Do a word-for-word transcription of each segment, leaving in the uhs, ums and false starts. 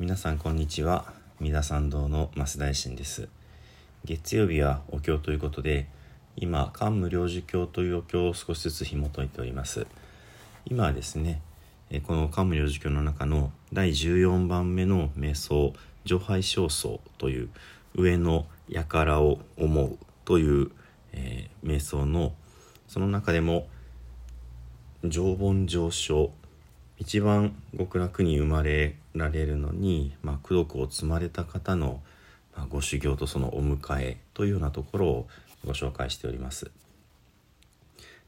皆さんこんにちは。三田参道の増大臣です。月曜日はお経ということで、今漢無量寿経というお経を少しずつ紐解いております。今はですね、この漢無量寿経の中のだいじゅうよんばんめの瞑想、上輩焦想という、上の輩を思うという、えー、瞑想の、その中でも上品上生、一番極楽に生まれられるのに、まあ、功徳を積まれた方の、まあ、ご修行とそのお迎えというようなところをご紹介しております。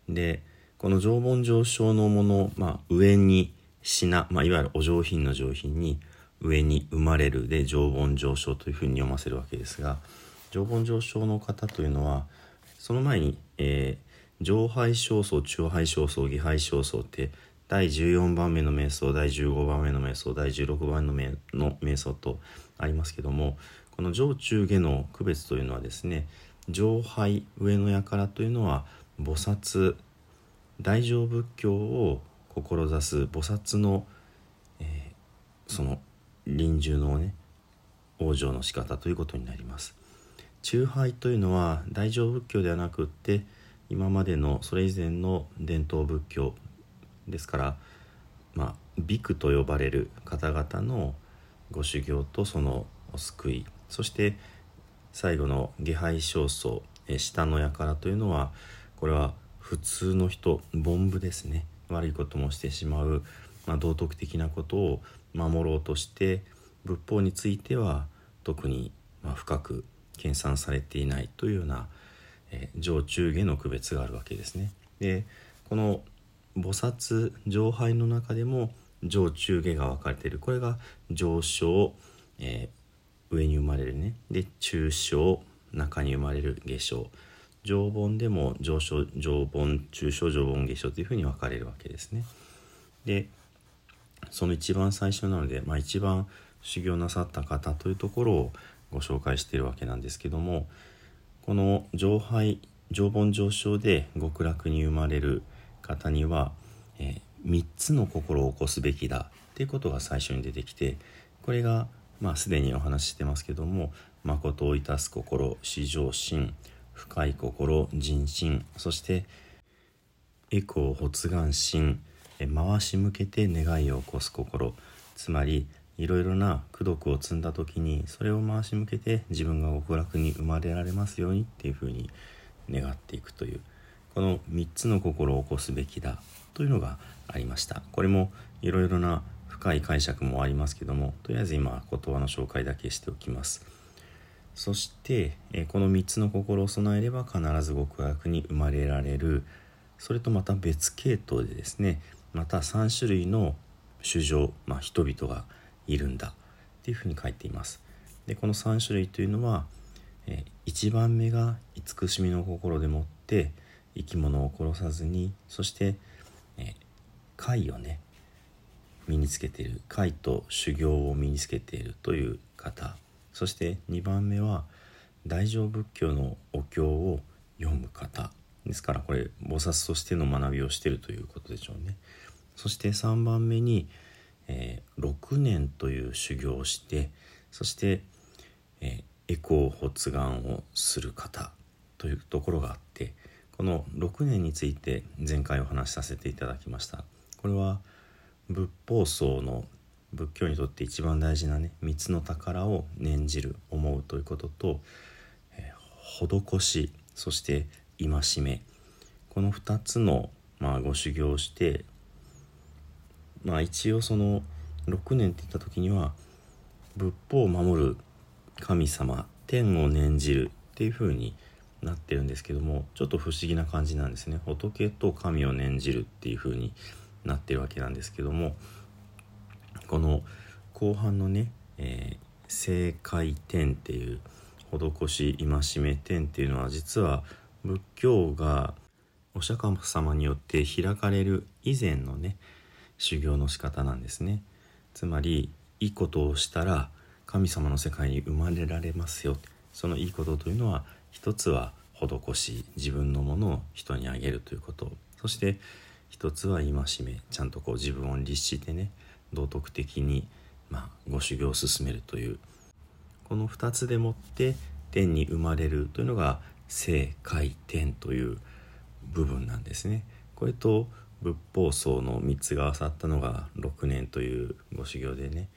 で、この上品上生のもの、まあ、上に品、まあ、いわゆるお上品の上品に、上に生まれるで上品上生というふうに読ませるわけですが、上品上生の方というのは、その前に、えー、上輩焦想、中輩焦想、下輩焦想ってだいじゅうよんばんめの瞑想、だいじゅうごばんめの瞑想、だいじゅうろくばんめの瞑想とありますけども、この上中下の区別というのはですね、上輩、上の輩というのは菩薩、大乗仏教を志す菩薩の、えー、その臨終のね、往生の仕方ということになります。中輩というのは大乗仏教ではなくって、今までのそれ以前の伝統仏教ですから、まあ、ビクと呼ばれる方々のご修行とそのお救い、そして最後の下輩焦想、下の輩というのは、これは普通の人、凡夫ですね。悪いこともしてしまう、まあ、道徳的なことを守ろうとして、仏法については特にまあ深く研鑽されていないというような、えー、上中下の区別があるわけですね。で、この菩薩、上輩の中でも上中下が分かれている。これが上生、えー、上に生まれるね。で、中生、中に生まれる、下生。上品でも上生、上品、中生、上品、下生というふうに分かれるわけですね。で、その一番最初なので、まあ、一番修行なさった方というところをご紹介しているわけなんですけども、この上輩、上品上生で極楽に生まれる方には、えー、みっつの心を起こすべきだっていうことが最初に出てきて、これがまあすでにお話ししてますけども、誠をいたす心、至上心、深い心、人心、そしてエコを発願心、回し向けて願いを起こす心、つまりいろいろな功徳を積んだ時に、それを回し向けて自分が極楽に生まれられますようにっていうふうに願っていくという、このみっつの心を起こすべきだというのがありました。これもいろいろな深い解釈もありますけども、とりあえず今言葉の紹介だけしておきます。そしてこのみっつの心を備えれば必ず極楽に生まれられる。それとまた別系統でですね、またさん種類の衆生、まあ、人々がいるんだっていうふうに書いています。で、このさん種類というのは、えいちばんめが慈しみの心でもって生き物を殺さずに、そしてえ戒をね、身につけている、戒と修行を身につけているという方。そしてにばんめは大乗仏教のお経を読む方ですから、これ菩薩としての学びをしているということでしょうね。そしてさんばんめに、えー、ろくねんという修行をして、そして、えー、エコを発願をする方というところがあって、このろくねんについて前回お話しさせていただきました。これは仏法僧の、仏教にとって一番大事なね、みっつの宝を念じる、思うということと、えー、施し、そして戒め、このふたつの、まあ、ご修行をして、まあ一応そのろくねんって言った時には、仏法を守る神様、天を念じるっていう風になってるんですけども、ちょっと不思議な感じなんですね。仏と神を念じるっていう風になってるわけなんですけども、この後半のね、えー、正戒天っていう、施し、戒め、天っていうのは、実は仏教がお釈迦様によって開かれる以前のね、修行の仕方なんですね。つまりいいことをしたら神様の世界に生まれられますよ。そのいいことというのは、一つは施し、自分のものを人にあげるということ、そして一つは戒め、ちゃんとこう自分を律してね、道徳的にまあ、ご修行を進めるというこのふたつでもって天に生まれるというのが生界天という部分なんですね。これと仏法僧のみっつが合わさったのがろくねんというご修行でね、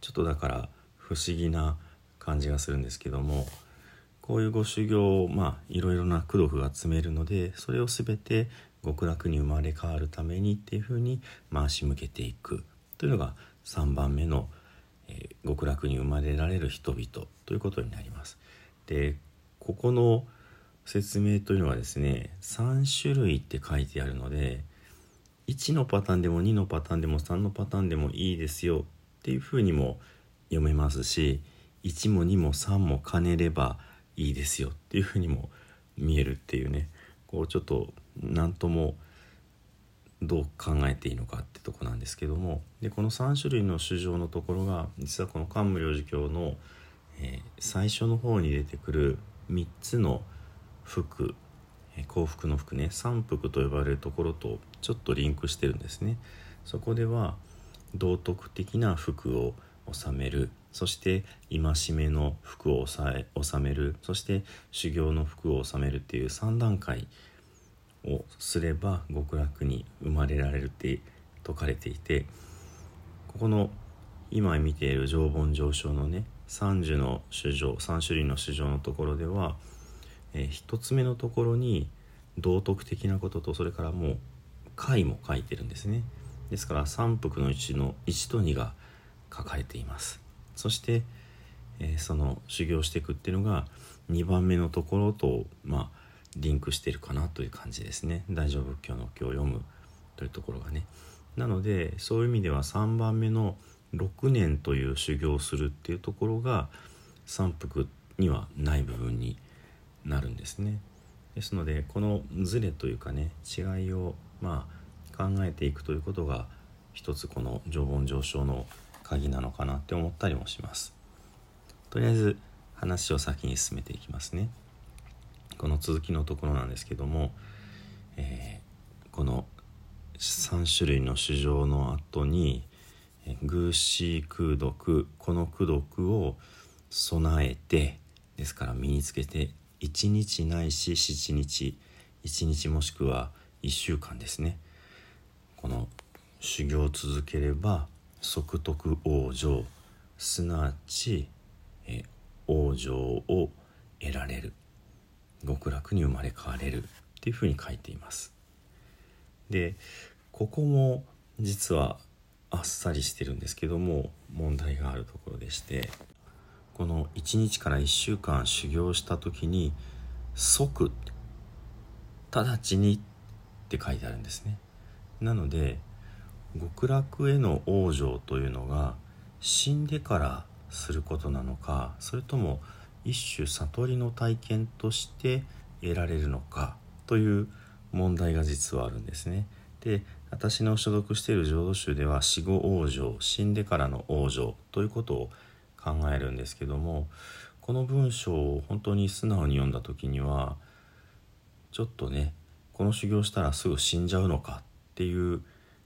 ちょっとだから不思議な感じがするんですけども、こういうご修行をまあいろいろな功徳が積めるので、それを全て極楽に生まれ変わるためにっていうふうに回し向けていくというのがさんばんめの、えー、極楽に生まれられる人々ということになります。で、ここの説明というのはですね、さんしゅるいって書いてあるので、いちのパターンでもにのパターンでもさんのパターンでもいいですよっていうふうにも読めますし、いちもにもさんも兼ねればいいですよっていうふうにも見えるっていうね、こうちょっと何ともどう考えていいのかってとこなんですけども、でこのさんしゅるいの衆生のところが実はこの観無量寿経の、えー、最初の方に出てくるみっつの福、えー、幸福の福ね、三福と呼ばれるところとちょっとリンクしてるんですね。そこでは道徳的な福を収める、そして戒めの福を収める、そして修行の福を収めるっていうさんだんかいをすれば極楽に生まれられるって説かれていて、ここの今見ている上品上生のねさんじゅうの衆生、さんしゅるいの衆生のところでは、えー、ひとつめのところに道徳的なことと、それからもう解も書いてるんですね。ですから三福のいちのいちとにが書かれています。そして、えー、その修行していくっていうのがにばんめのところとまあリンクしているかなという感じですね。大乗仏教の経を読むというところがね、なのでそういう意味ではさんばんめのろくねんという修行をするっていうところが三福にはない部分になるんですね。ですのでこのズレというかね、違いをまあ考えていくということが一つこの上品上生の鍵なのかなって思ったりもします。とりあえず話を先に進めていきますね。この続きのところなんですけども、えー、このさんしゅるいの衆生の後に偶思空読、この空読を備えて、ですから身につけていちにちないししちにち、いちにちもしくはいっしゅうかんですね、この修行を続ければ即得往生、すなわちえ往生を得られる、極楽に生まれ変われるっていうふうに書いています。で、ここも実はあっさりしてるんですけども、問題があるところでして、このいちにちからいっしゅうかん修行した時に即、直ちにって書いてあるんですね。なので極楽への往生というのが死んでからすることなのか、それとも一種悟りの体験として得られるのかという問題が実はあるんですね。で、私の所属している浄土宗では死後往生、死んでからの往生ということを考えるんですけども、この文章を本当に素直に読んだ時にはちょっとね、この修行したらすぐ死んじゃうのかっていう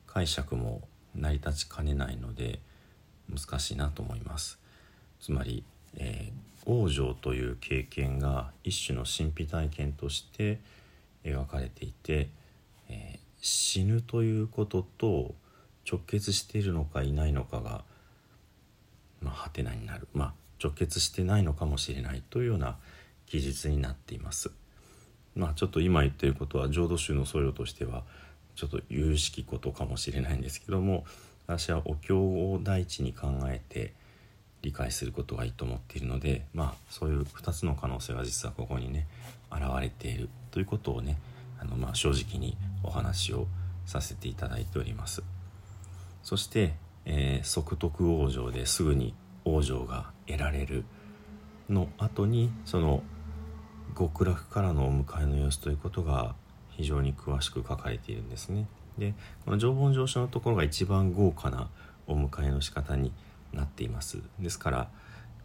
解釈も成り立ちかねないので難しいなと思います。つまり、えー往生という経験が一種の神秘体験として描かれていて、えー、死ぬということと直結しているのかいないのかが、まあ、はてなになる、まあ、直結してないのかもしれないというような記述になっています。まあ、ちょっと今言っていることは浄土宗の僧侶としてはちょっと有識ことかもしれないんですけども、私はお経を第一に考えて理解することがいいと思っているので、まあそういうふたつの可能性が実はここにね現れているということをね、あのまあ正直にお話をさせていただいております。そして、えー、即得往生ですぐに往生が得られるの後に、その極楽からのお迎えの様子ということが非常に詳しく書かれているんですね。で、この上品上生のところが一番豪華なお迎えの仕方になっています。ですから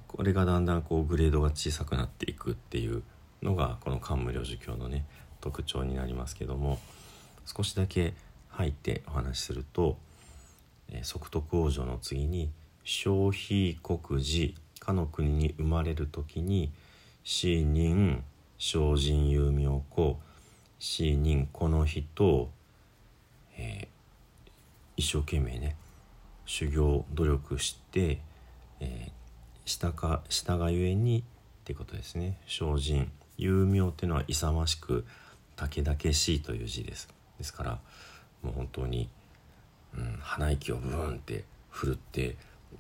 これがだんだんこうグレードが小さくなっていくっていうのがこの観無量寿経のね特徴になりますけども、少しだけ入ってお話しすると、えー、即得往生の次に小非国時かの国に生まれるときに、死人小人有名子、死人この人、えー、一生懸命ね修行努力して、えー、したかしたがゆえにってことですね。小人有名っていうのは勇ましく武々しいという字です。ですからもう本当に、うん、鼻息をブーンって振るって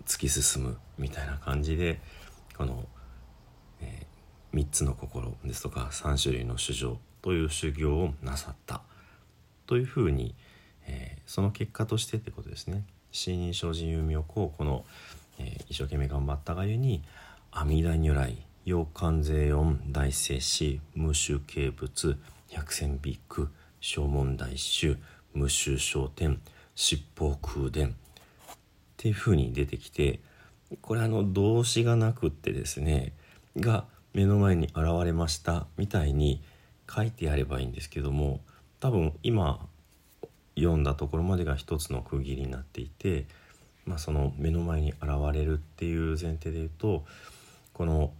突き進むみたいな感じで、この、えー、みっつの心ですとかさん種類の衆生という修行をなさったというふうに、えー、その結果としてってことですね。死人小人有名子をこの、えー、一生懸命頑張ったがゆえに、阿弥陀如来要観世音大聖師無種軽仏百千比丘正門大衆無種昇天七宝空伝っていう風に出てきて、これあの動詞がなくってですねが目の前に現れましたみたいに書いてあればいいんですけども、多分今読んだところまでが一つの区切りになっていて、まあ、その目の前に現れるっていう前提で言うと、この、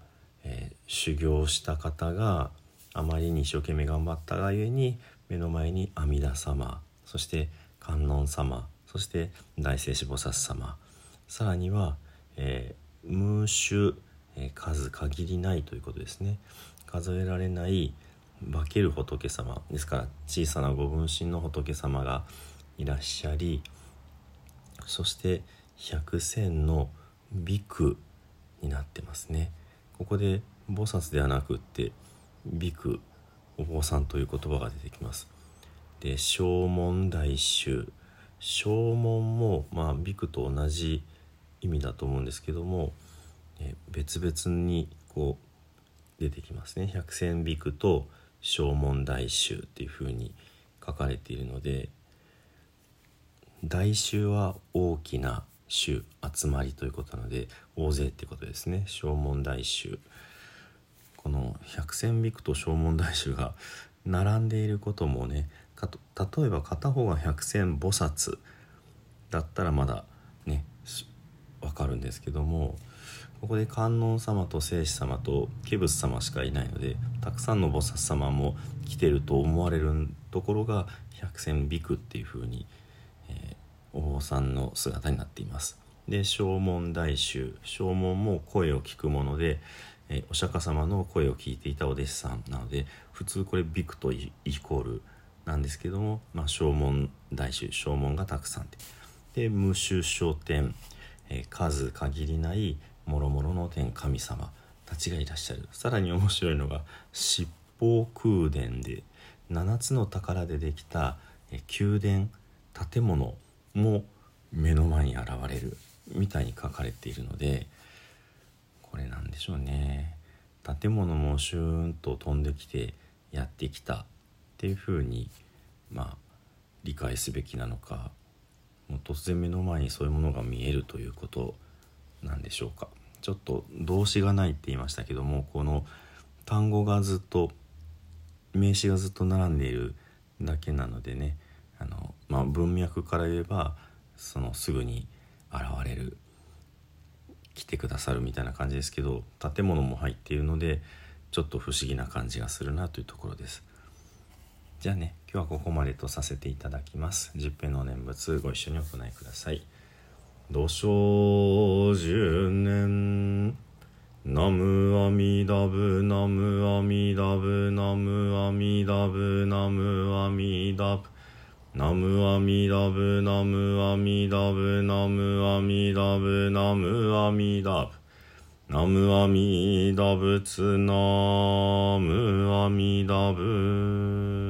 えー、修行した方があまりに一生懸命頑張ったがゆえに目の前に阿弥陀様、そして観音様、そして大聖子菩薩様、さらには、えー、無種、えー、数限りないということですね。数えられない化ける仏様ですから、小さなご分身の仏様がいらっしゃり、そして百千の比丘になってますね。ここで菩薩ではなくって比丘、お坊さんという言葉が出てきます。で、正門大衆、正門もまあ比丘と同じ意味だと思うんですけども、え別々にこう出てきますね。百千比丘と正門大衆っていうふうに書かれているので、大衆は大きな衆、集まりということなので大勢ってことですね。正門大衆、この百千比丘と正門大衆が並んでいることもね、かと例えば片方が百千菩薩だったらまだね分かるんですけども、ここで観音様と聖子様と化仏様しかいないので、たくさんの菩薩様も来てると思われるところが百千比丘っていう風に、えー、お坊さんの姿になっています。で、正門大衆、正門も声を聞くもので、えー、お釈迦様の声を聞いていたお弟子さんなので、普通これ比丘とイコールなんですけども、まあ、正門大衆、正門がたくさん で, で無種昇天、えー、数限りないもろもろの天神様たちがいらっしゃる。さらに面白いのが七宝宮殿で、ななつの宝でできた、えー、宮殿建物も目の前に現れるみたいに書かれているので、これなんでしょうね。建物もシューンと飛んできてやってきたっていうふうに、まあ、理解すべきなのか、もう突然目の前にそういうものが見えるということなんでしょうか。ちょっと動詞がないって言いましたけども、この単語がずっと名詞がずっと並んでいるだけなのでね、あの、まあ、文脈から言えばそのすぐに現れる、来てくださるみたいな感じですけど、建物も入っているのでちょっと不思議な感じがするなというところです。じゃあね、今日はここまでとさせていただきます。十遍の念仏ご一緒にお唱えください。土生十年ナムアミダブナムアミダブナムアミダブナムアミダブナムアミダブナムアミダブナムアミダブナムアミダブナムアミダブツナムアミダブ